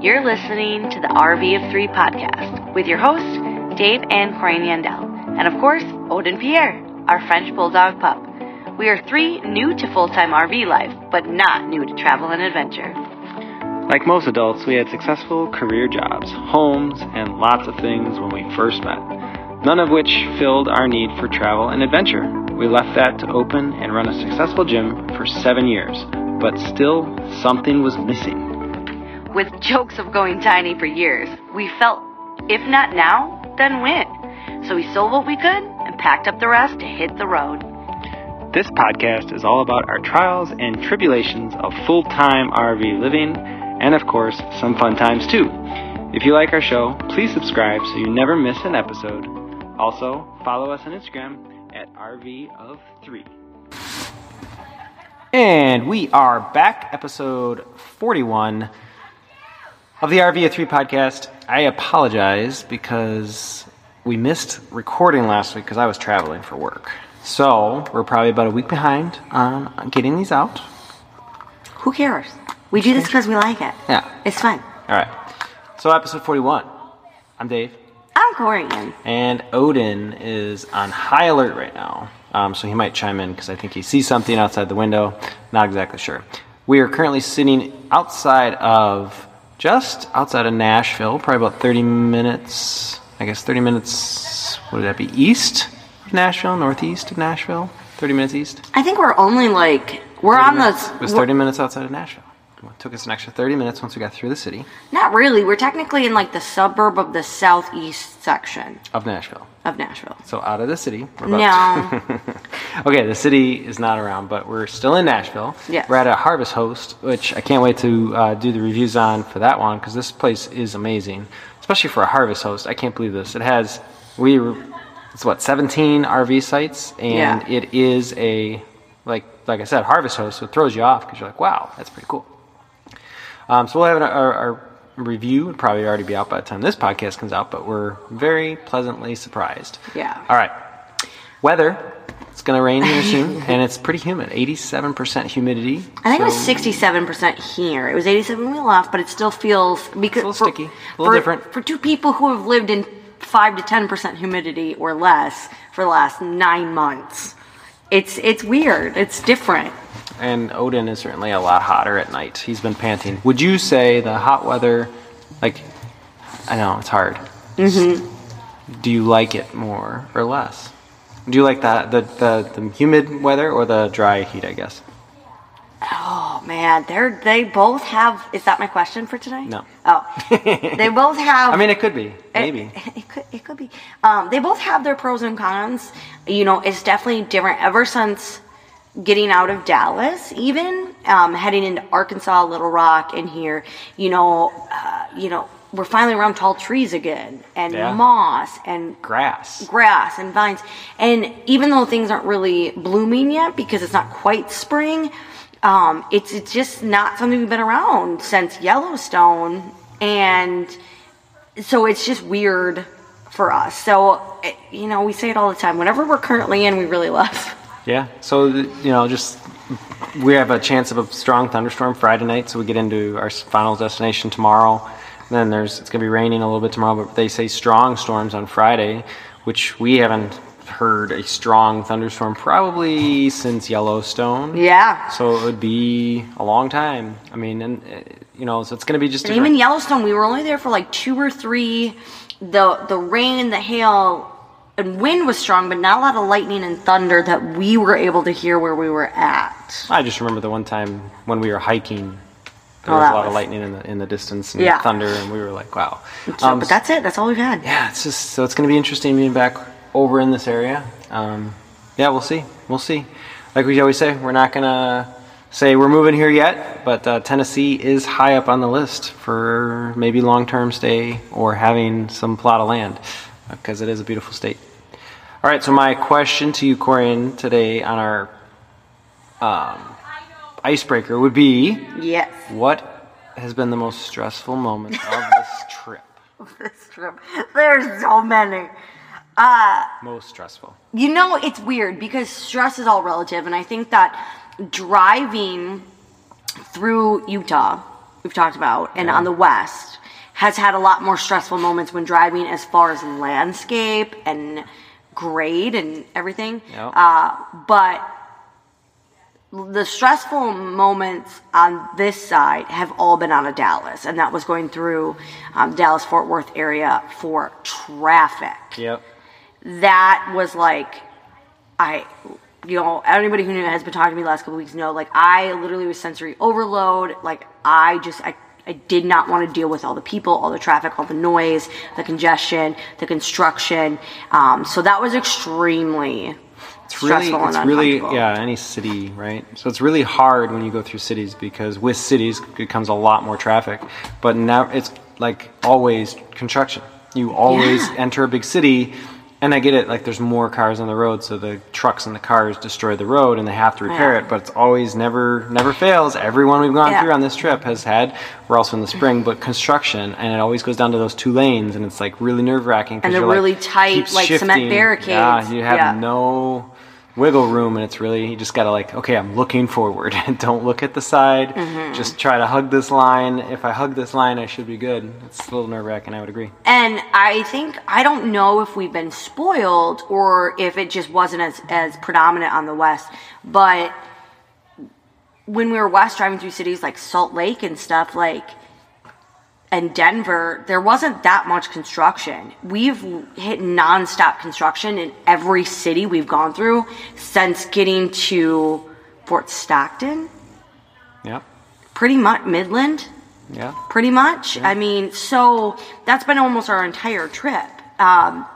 You're listening to the RV of Three podcast with your hosts, Dave and Corinne Yandel, and of course, Odin Pierre, our French bulldog pup. We are three new to full-time RV life, but not new to travel and adventure. Like most adults, we had successful career jobs, homes, and lots of things when we first met, none of which filled our need for travel and adventure. We left that to open and run a successful gym for 7 years, but still, something was missing. With jokes of going tiny for years, we felt, if not now, then when? So we sold what we could and packed up the rest to hit the road. This podcast is all about our trials and tribulations of full-time RV living, and of course, some fun times too. If you like our show, please subscribe so you never miss an episode. Also, follow us on Instagram at RVof3. And we are back, episode 41. Of the RV of Three podcast. I apologize because we missed recording last week because I was traveling for work. So we're probably about a week behind on getting these out. Who cares? We do this because we like it. Yeah. It's fun. All right. So episode 41. I'm Dave. I'm Corinne. And Odin is on high alert right now. So he might chime in because I think he sees something outside the window. Not exactly sure. We are currently sitting just outside of Nashville, probably about 30 minutes, I guess 30 minutes, what would that be, east of Nashville, northeast of Nashville, 30 minutes east? I think we're only like, we're on the... It was 30 minutes outside of Nashville. It took us an extra 30 minutes once we got through the city. Not really, we're technically in like the suburb of the southeast section. Of Nashville. So out of the city. Okay, the city is not around, but we're still in Nashville. Yes. We're at a Harvest Host, which I can't wait to do the reviews on for that one, because this place is amazing, especially for a Harvest Host. I can't believe this. It has, it's what, 17 RV sites, and It is a, like I said, Harvest Host, so it throws you off, because you're like, wow, that's pretty cool. So we'll have our review would probably already be out by the time this podcast comes out, but we're very pleasantly surprised. Yeah. All right. Weather. It's going to rain here soon, and it's pretty humid. 87% humidity. I think it was 67% here. It was 87 when we left, but it still feels... because it's a little sticky. A little different. For two people who have lived in 5 to 10% humidity or less for the last 9 months, it's weird. It's different. And Odin is certainly a lot hotter at night. He's been panting. Would you say the hot weather, I know, it's hard. Mm-hmm. Do you like it more or less? Do you like the humid weather or the dry heat, I guess? Oh, man, they both have... Is that my question for today? No. Oh. They both have... I mean, it could be. Maybe. It could be. They both have their pros and cons. You know, it's definitely different ever since... getting out of Dallas, even heading into Arkansas, Little Rock, and here, we're finally around tall trees again, and moss, and grass, and vines. And even though things aren't really blooming yet because it's not quite spring, it's just not something we've been around since Yellowstone, and so it's just weird for us. So we say it all the time. Whenever we're currently in, we really love. Yeah, so, we have a chance of a strong thunderstorm Friday night, so we get into our final destination tomorrow. And then it's going to be raining a little bit tomorrow, but they say strong storms on Friday, which we haven't heard a strong thunderstorm probably since Yellowstone. Yeah. So it would be a long time. I mean, so it's going to be just different. And even Yellowstone, we were only there for like 2 or 3, the rain, the hail... and wind was strong, but not a lot of lightning and thunder that we were able to hear where we were at. I just remember the one time when we were hiking, there was a lot of lightning in the distance and thunder, and we were like, wow. But that's it. That's all we've had. Yeah, so it's going to be interesting being back over in this area. We'll see. Like we always say, we're not going to say we're moving here yet, but Tennessee is high up on the list for maybe long-term stay or having some plot of land because it is a beautiful state. All right, so my question to you, Corinne, today on our icebreaker would be... Yes. What has been the most stressful moment of this trip? There's so many. Most stressful. It's weird because stress is all relative, and I think that driving through Utah... we've talked about, and on the west, has had a lot more stressful moments when driving as far as landscape and grade and everything. Yep. But the stressful moments on this side have all been out of Dallas, and that was going through Dallas-Fort Worth area for traffic. Yep. That was like, anybody who has been talking to me the last couple of weeks know, like, I literally was sensory overload. Like, I did not want to deal with all the people, all the traffic, all the noise, the congestion, the construction. So that was extremely stressful and uncomfortable. Any city, right? So it's really hard when you go through cities, because with cities it comes a lot more traffic. But now it's like always construction. You always enter a big city. And I get it, like, there's more cars on the road, so the trucks and the cars destroy the road, and they have to repair it, but it's always, never fails. Everyone we've gone through on this trip has had, we're also in the spring, but construction, and it always goes down to those two lanes, and it's, like, really nerve-wracking. And they're really tight, like, shifting. Cement barricades. Yeah, you have no wiggle room, and it's really, you just gotta, like, okay, I'm looking forward. Don't look at the side. Mm-hmm. Just try to hug this line. If I hug this line, I should be good. It's a little nerve-wracking, I would agree. And I think, I don't know if we've been spoiled or if it just wasn't as predominant on the west, but when we were west driving through cities like Salt Lake and stuff, like, and Denver, there wasn't that much construction. We've hit nonstop construction in every city we've gone through since getting to Fort Stockton. Yeah. Pretty much Midland. Yeah. Pretty much. Yeah. I mean, so that's been almost our entire trip. And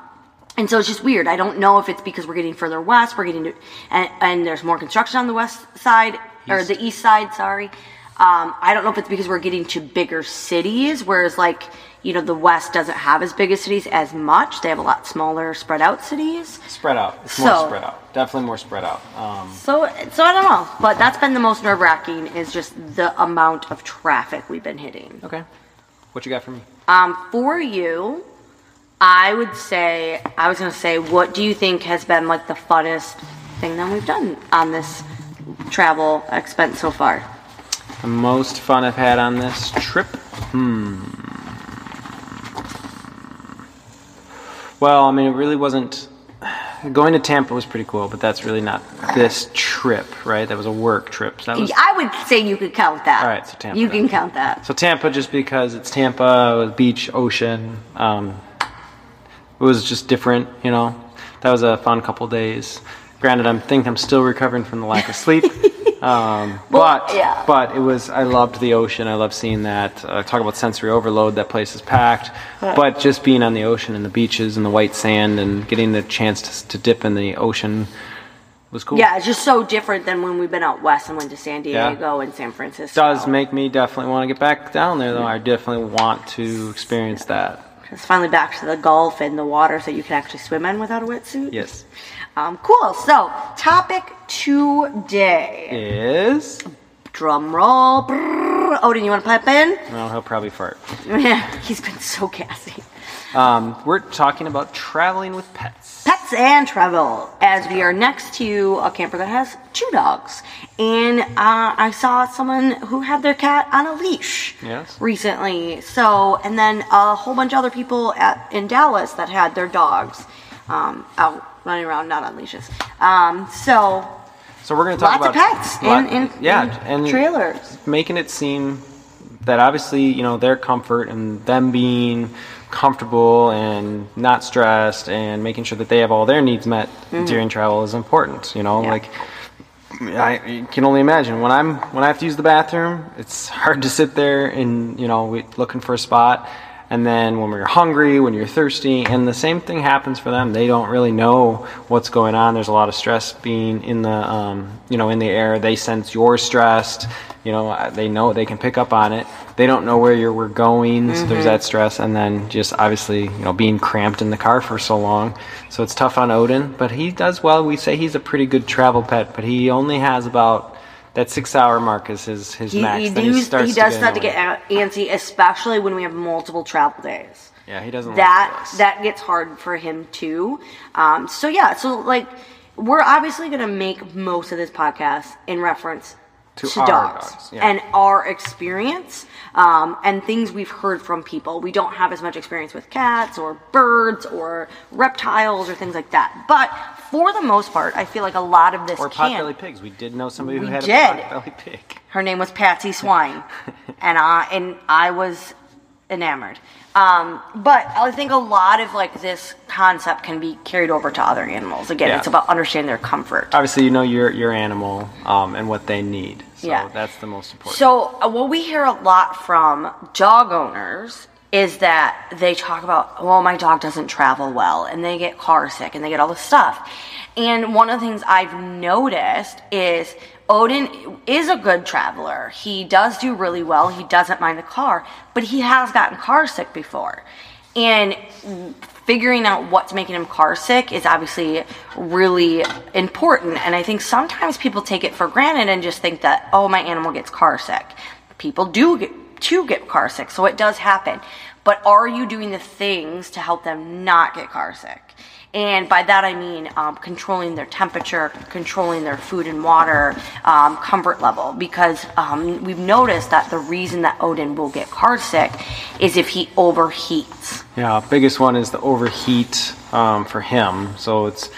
so it's just weird. I don't know if it's because we're getting further west, and there's more construction on the the east side, sorry. I don't know if it's because we're getting to bigger cities, whereas, like, you know, the West doesn't have as big a cities as much. They have a lot smaller, spread out cities. Spread out. It's more spread out. Definitely more spread out. So I don't know. But that's been the most nerve-wracking, is just the amount of traffic we've been hitting. Okay. What you got for me? For you, I was going to say, what do you think has been, like, the funnest thing that we've done on this travel expense so far? The most fun I've had on this trip? Well, I mean, it really wasn't... Going to Tampa was pretty cool, but that's really not this trip, right? That was a work trip. So that was... I would say you could count that. All right, so Tampa. You can count that. So Tampa, just because it's Tampa, beach, ocean. It was just different, you know? That was a fun couple days. Granted, I think I'm still recovering from the lack of sleep. But it was, I loved the ocean. I loved seeing that. Talk about sensory overload. That place is packed. But just being on the ocean and the beaches and the white sand and getting the chance to dip in the ocean was cool. Yeah, it's just so different than when we've been out west and went to San Diego and San Francisco. Does make me definitely want to get back down there, though. Mm-hmm. I definitely want to experience that. It's finally back to the Gulf and the water so you can actually swim in without a wetsuit. Yes. Cool. So, topic today is... Drum roll. Brrr. Odin, you want to pipe in? No, he'll probably fart. Yeah, he's been so gassy. We're talking about traveling with pets. Pets and travel. As we are next to a camper that has two dogs. And I saw someone who had their cat on a leash recently. So, and then a whole bunch of other people in Dallas that had their dogs out running around, not on leashes. So we're going to talk about... Lots of pets in trailers. Making it seem that obviously, you know, their comfort and them being... comfortable and not stressed and making sure that they have all their needs met during travel is important, you know. Like, I can only imagine when I have to use the bathroom, it's hard to sit there and, you know, looking for a spot, and then when we're hungry, when you're thirsty, and the same thing happens for them. They don't really know what's going on. There's a lot of stress being in the in the air. They sense you're stressed. You know they can pick up on it. They don't know where we're going, so there's that stress. And then just obviously, you know, being cramped in the car for so long. So it's tough on Odin, but he does well. We say he's a pretty good travel pet, but he only has about that 6-hour mark is his max. He does start to get antsy, especially when we have multiple travel days. Yeah, he doesn't like this. That gets hard for him too. We're obviously going to make most of this podcast in reference to our dogs. Yeah. And our experience and things we've heard from people. We don't have as much experience with cats or birds or reptiles or things like that. But for the most part, I feel like a lot of this or potbelly pigs. We did know somebody who had a potbelly pig. Her name was Patsy Swine, and I was enamored. But I think a lot of like this concept can be carried over to other animals. Again, yeah. It's about understanding their comfort. Obviously, you know your animal and what they need. So yeah. That's the most important. So what we hear a lot from dog owners is that they talk about, well, my dog doesn't travel well, and they get car sick, and they get all this stuff. And one of the things I've noticed is Odin is a good traveler. He does do really well. He doesn't mind the car, but he has gotten car sick before. And figuring out what's making him car sick is obviously really important. And I think sometimes people take it for granted and just think that, oh, my animal gets car sick. People do get car sick, so it does happen. But are you doing the things to help them not get car sick? And by that I mean controlling their temperature, controlling their food and water, comfort level. Because we've noticed that the reason that Odin will get car sick is if he overheats. Yeah, biggest one is the overheat for him. So it's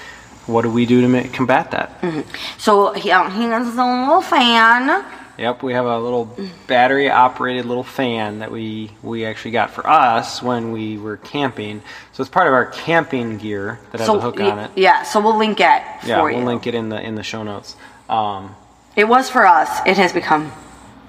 what do we do to combat that? Mm-hmm. So he has his own little fan. Yep, we have a little battery-operated little fan that we actually got for us when we were camping. So it's part of our camping gear that has a hook on it. Yeah, so we'll link it for you. Yeah, we'll link it in the show notes. It was for us. It has become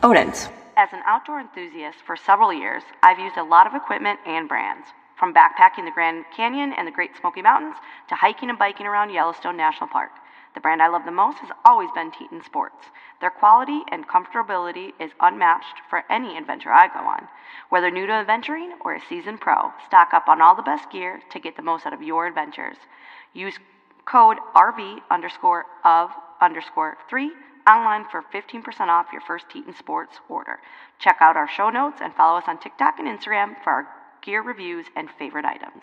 Odin's. As an outdoor enthusiast for several years, I've used a lot of equipment and brands, from backpacking the Grand Canyon and the Great Smoky Mountains to hiking and biking around Yellowstone National Park. The brand I love the most has always been Teton Sports. Their quality and comfortability is unmatched for any adventure I go on. Whether new to adventuring or a seasoned pro, stock up on all the best gear to get the most out of your adventures. Use code RV_of_3 online for 15% off your first Teton Sports order. Check out our show notes and follow us on TikTok and Instagram for our gear reviews and favorite items.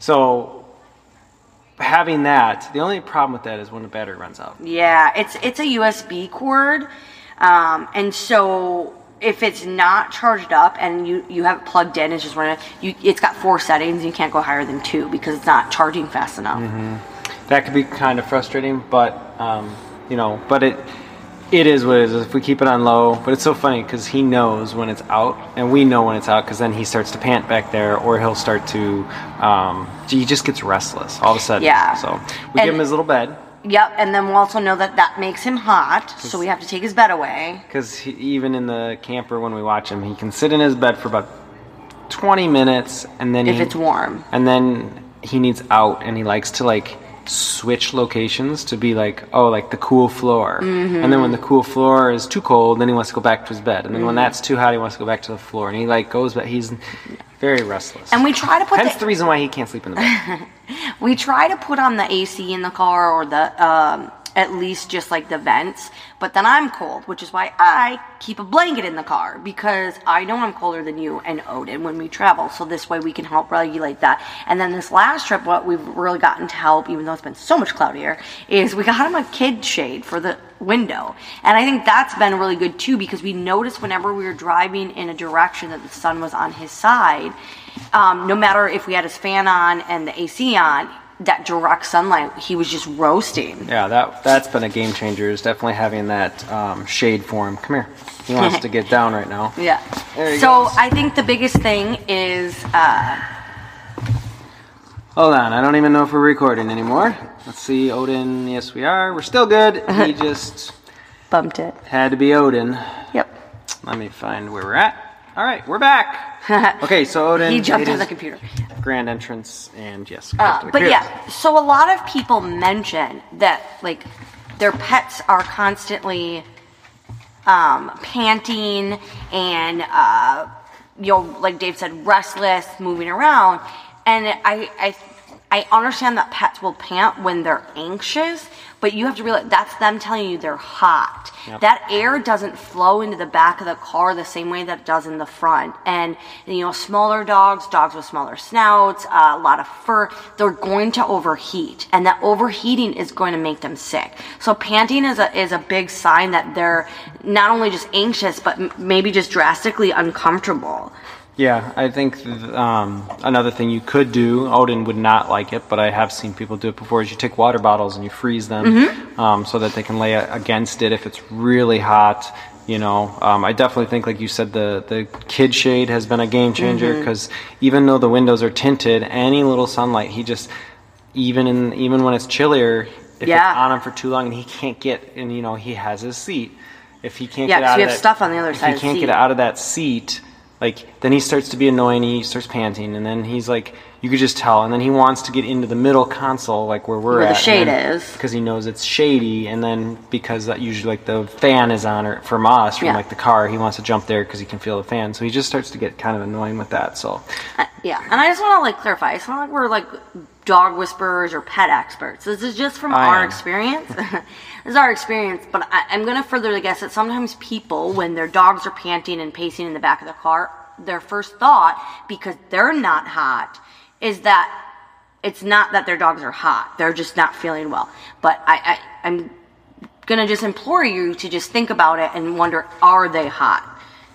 So having that, the only problem with that is when the battery runs out. Yeah, it's a USB cord. And so if it's not charged up and you have it plugged in, it's just running, it's got 4 settings and you can't go higher than 2 because it's not charging fast enough. Mm-hmm. That could be kind of frustrating, but it is what it is if we keep it on low. But it's so funny because he knows when it's out and we know when it's out because then he starts to pant back there or he'll start to he just gets restless all of a sudden. Yeah. So we give him his little bed. Yep, and then we'll also know that makes him hot, so we have to take his bed away. Because even in the camper when we watch him, he can sit in his bed for about 20 minutes and then it's warm. And then he needs out and he likes to switch locations to be the cool floor. Mm-hmm. And then when the cool floor is too cold, then he wants to go back to his bed. And then when that's too hot, he wants to go back to the floor. And he goes back. He's very restless. And we try to put hence the reason why he can't sleep in the bed. We try to put on the AC in the car or the at least just the vents. But then I'm cold, which is why I keep a blanket in the car because I know I'm colder than you and Odin when we travel. So this way we can help regulate that. And then this last trip, what we've really gotten to help, even though it's been so much cloudier, is we got him a kid shade for the window. And I think that's been really good too because we noticed whenever we were driving in a direction that the sun was on his side, no matter if we had his fan on and the AC on, that direct sunlight, he was just roasting. Yeah, that's been a game changer, is definitely having that shade for him. Come here. He wants to get down right now. Yeah. There he goes. I think the biggest thing is... Hold on. I don't even know if we're recording anymore. Let's see. Odin. Yes, we are. We're still good. He just... bumped it. Had to be Odin. Yep. Let me find where we're at. All right, we're back. Okay, so Odin... he jumped on the computer. Grand entrance, and yes. So a lot of people mention that, their pets are constantly panting and, Dave said, restless, moving around. And I understand that pets will pant when they're anxious, But you have to realize that's them telling you they're hot. Yep. That air doesn't flow into the back of the car the same way that it does in the front. And you know, smaller dogs, dogs with smaller snouts, a lot of fur, they're going to overheat. And that overheating is going to make them sick. So panting is a big sign that they're not only just anxious, but maybe just drastically uncomfortable. Yeah, I think another thing you could do, Odin would not like it, but I have seen people do it before, is you take water bottles and you freeze them so that they can lay against it if it's really hot. You know, I definitely think, like you said, the kid shade has been a game changer because even though the windows are tinted, any little sunlight, he just, even when it's chillier, if it's on him for too long and he can't get, and you know, he has his seat. If he can't get out of that, stuff on the other side. If he can't get out of that seat, like, then he starts to be annoying, he starts panting, and then he's like, you could just tell, and then he wants to get into the middle console, like where at. Where the shade is. Because he knows it's shady, and then because that usually, like, the fan is on, or from us, from, like, the car, he wants to jump there because he can feel the fan, so he just starts to get kind of annoying with that, so. Yeah, and I just want to, like, clarify, it's not like we're, like, dog whisperers or pet experts. This is just from our experience. This is our experience, but I'm going to further guess that sometimes people, when their dogs are panting and pacing in the back of the car, their first thought, because they're not hot, is that it's not that their dogs are hot. They're just not feeling well. But I'm going to just implore you to just think about it and wonder, are they hot?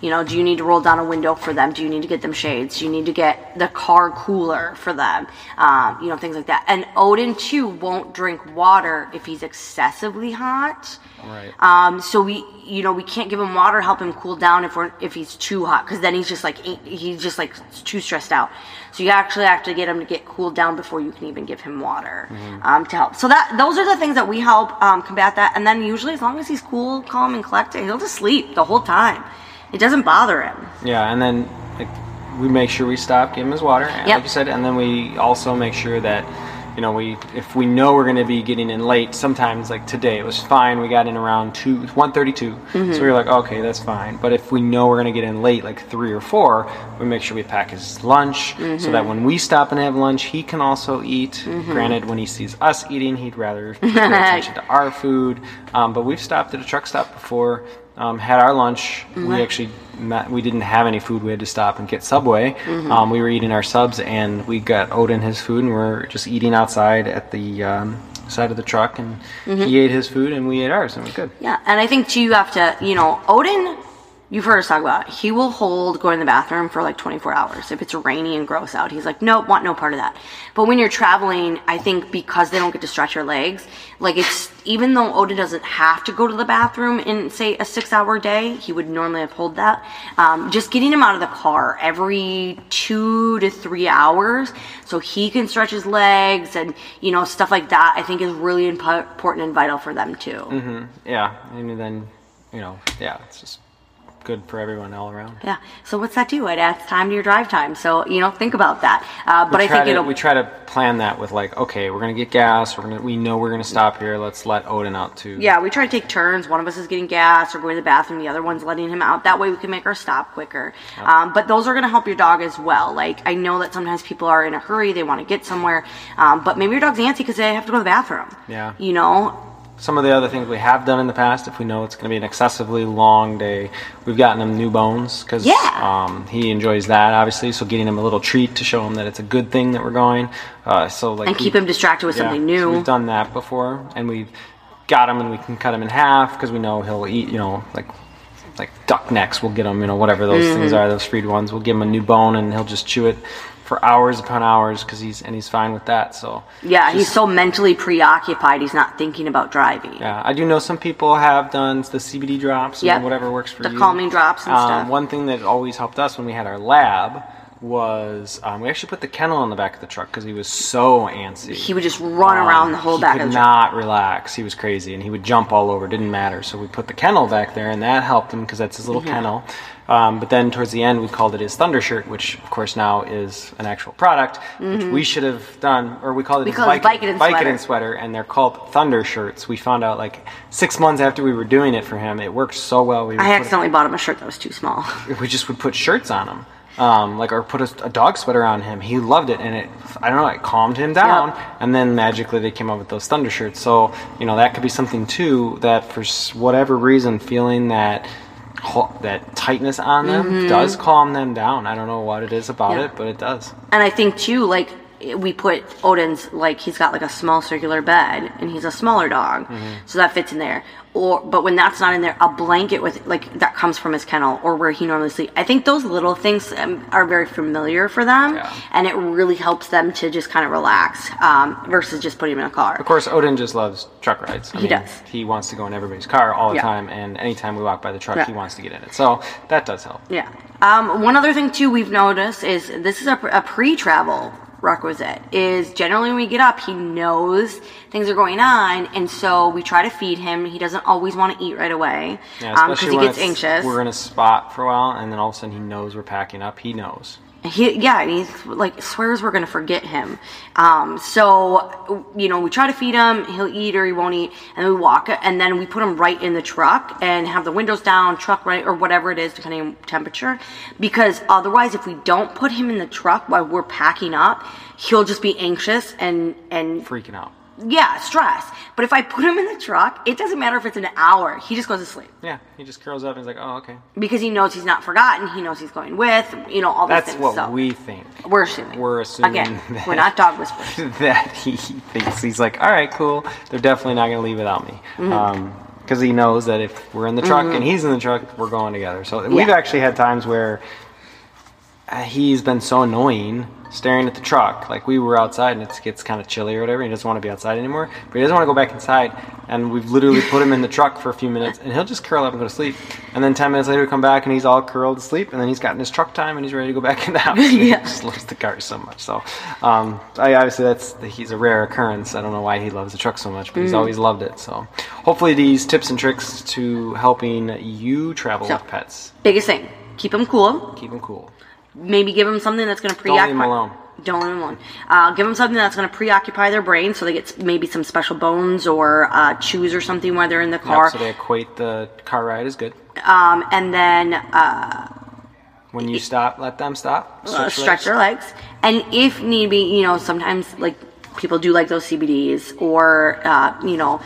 You know, do you need to roll down a window for them? Do you need to get them shades? Do you need to get the car cooler for them? You know, things like that. And Odin, too, won't drink water if he's excessively hot. Right. So we can't give him water, help him cool down if he's too hot, because then he's just like too stressed out. So you actually have to get him to get cooled down before you can even give him water to help. So those are the things that we help combat that. And then usually, as long as he's cool, calm, and collected, he'll just sleep the whole time. It doesn't bother him. Yeah, and then we make sure we stop, give him his water, like you said, and then we also make sure that, you know, if we know we're going to be getting in late, sometimes, like today, it was fine, we got in around 1:32, so we were like, okay, that's fine. But if we know we're going to get in late, like 3 or 4, we make sure we pack his lunch so that when we stop and have lunch, he can also eat. Granted, when he sees us eating, he'd rather pay attention to our food, but we've stopped at a truck stop before. Had our lunch. We actually we didn't have any food. We had to stop and get Subway. We were eating our subs, and we got Odin his food, and we're just eating outside at the side of the truck, and he ate his food, and we ate ours, and we're good. Yeah, and I think, too, you have to, you know, Odin, you've heard us talk about it. He will hold going to the bathroom for, like, 24 hours. If it's rainy and gross out, he's like, nope, want no part of that. But when you're traveling, I think because they don't get to stretch your legs, like, it's, even though Odin doesn't have to go to the bathroom in, say, a 6-hour day, he would normally uphold that. Just getting him out of the car every 2 to 3 hours so he can stretch his legs and, you know, stuff like that, I think is really important and vital for them, too. Yeah. And then, you know, yeah, it's just good for everyone all around. Yeah. So what's that do? It adds time to your drive time. So, you know, think about that. But I think we try to plan that with, like, okay, we're gonna get gas. We know we're gonna stop here. Let's let Odin out too. Yeah. We try to take turns. One of us is getting gas or going to the bathroom. The other one's letting him out. That way we can make our stop quicker. Yep. But those are gonna help your dog as well. Like, I know that sometimes people are in a hurry. They want to get somewhere. But maybe your dog's antsy because they have to go to the bathroom. Yeah. You know. Some of the other things we have done in the past, if we know it's going to be an excessively long day, we've gotten him new bones because he enjoys that, obviously. So getting him a little treat to show him that it's a good thing that we're going. And keep him distracted with something new. So we've done that before, and we've got him, and we can cut him in half because we know he'll eat, you know, like duck necks. We'll get him, you know, whatever those things are, those freed ones. We'll give him a new bone, and he'll just chew it for hours upon hours because he's fine with that. So yeah, he's so mentally preoccupied, he's not thinking about driving. Yeah, I do know some people have done the CBD drops and whatever works for you. The calming drops and stuff. One thing that always helped us when we had our lab was we actually put the kennel on the back of the truck because he was so antsy. He would just run around the whole back of the truck. He could not relax. He was crazy, and he would jump all over. It didn't matter. So we put the kennel back there, and that helped him because that's his little kennel. But then towards the end, we called it his Thunder Shirt, which, of course, now is an actual product, which we should have done, or we called it his Vicodin Sweater, and they're called Thunder Shirts. We found out, like, 6 months after we were doing it for him, it worked so well. I accidentally bought him a shirt that was too small. We just would put shirts on him. like, or put a dog sweater on him. He loved it, and it calmed him down. Yep. And then magically they came up with those Thunder Shirts. So, you know, that could be something too, that for whatever reason, feeling that tightness on them does calm them down. I don't know what it is about it, but it does. And I think too, like, we put Odin's, like, he's got like a small circular bed, and he's a smaller dog, so that fits in there. But when that's not in there, a blanket with, like, that comes from his kennel or where he normally sleeps. I think those little things are very familiar for them, and it really helps them to just kind of relax versus just putting him in a car. Of course, Odin just loves truck rides. He does. He wants to go in everybody's car all the time, and anytime we walk by the truck, he wants to get in it. So that does help. Yeah. One other thing, too, we've noticed is this is a pre-travel requisite. Is generally when we get up, he knows things are going on, and so we try to feed him. He doesn't always want to eat right away because he gets anxious. We're in a spot for a while, and then all of a sudden he knows we're packing up. He knows. And he like swears we're going to forget him. So, you know, we try to feed him. He'll eat or he won't eat, and we walk, and then we put him right in the truck and have the windows down, truck right, or whatever it is, depending on temperature. Because otherwise, if we don't put him in the truck while we're packing up, he'll just be anxious and freaking out. Yeah, stress. But if I put him in the truck, it doesn't matter if it's an hour. He just goes to sleep. Yeah, he just curls up and he's like, oh, okay. Because he knows he's not forgotten. He knows he's going with, you know, all these things. That's what we think. We're assuming. Again, we're not dog whisperers. That he thinks, he's like, all right, cool. They're definitely not going to leave without me. Because he knows that if we're in the truck and he's in the truck, we're going together. So we've actually had times where he's been so annoying staring at the truck. Like, we were outside and it gets kind of chilly or whatever. He doesn't want to be outside anymore, but he doesn't want to go back inside. And we've literally put him in the truck for a few minutes, and he'll just curl up and go to sleep. And then 10 minutes later, we come back and he's all curled to sleep. And then he's gotten his truck time and he's ready to go back in the house. He just loves the car so much. So, obviously, he's a rare occurrence. I don't know why he loves the truck so much, but he's always loved it. So, hopefully, these tips and tricks to helping you travel with pets. Biggest thing: keep them cool. Maybe give them something that's going to preoccupy. Don't leave them alone. Give them something that's going to preoccupy their brain, so they get maybe some special bones or chews or something while they're in the car. Yep, so they equate the car ride as good. And then when you stop, let them stop. Stretch their legs, and if need be, you know, sometimes like people do like those CBDs or you know,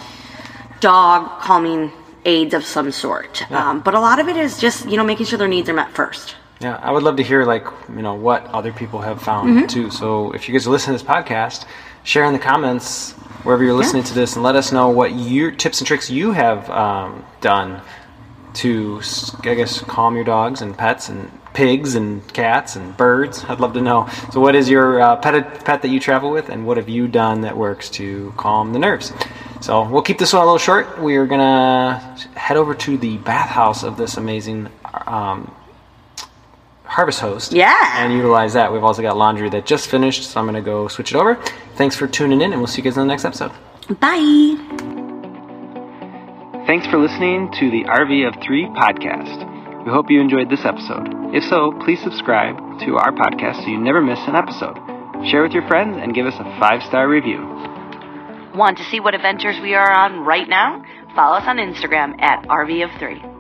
dog calming aids of some sort. Yeah. But a lot of it is just, you know, making sure their needs are met first. Yeah, I would love to hear, like, you know, what other people have found, too. So if you guys are listening to this podcast, share in the comments wherever you're listening to this, and let us know what your tips and tricks you have done to, I guess, calm your dogs and pets and pigs and cats and birds. I'd love to know. So what is your pet that you travel with, and what have you done that works to calm the nerves? So we'll keep this one a little short. We are going to head over to the bathhouse of this amazing Harvest Host, and utilize that. We've also got laundry that just finished, so I'm going to go switch it over. Thanks for tuning in, and we'll see you guys in the next episode. Bye. Thanks for listening to the RV of Three podcast. We hope you enjoyed this episode. If so, please subscribe to our podcast so you never miss an episode. Share with your friends and give us a 5-star review. Want to see what adventures we are on right now? Follow us on Instagram at RV of Three.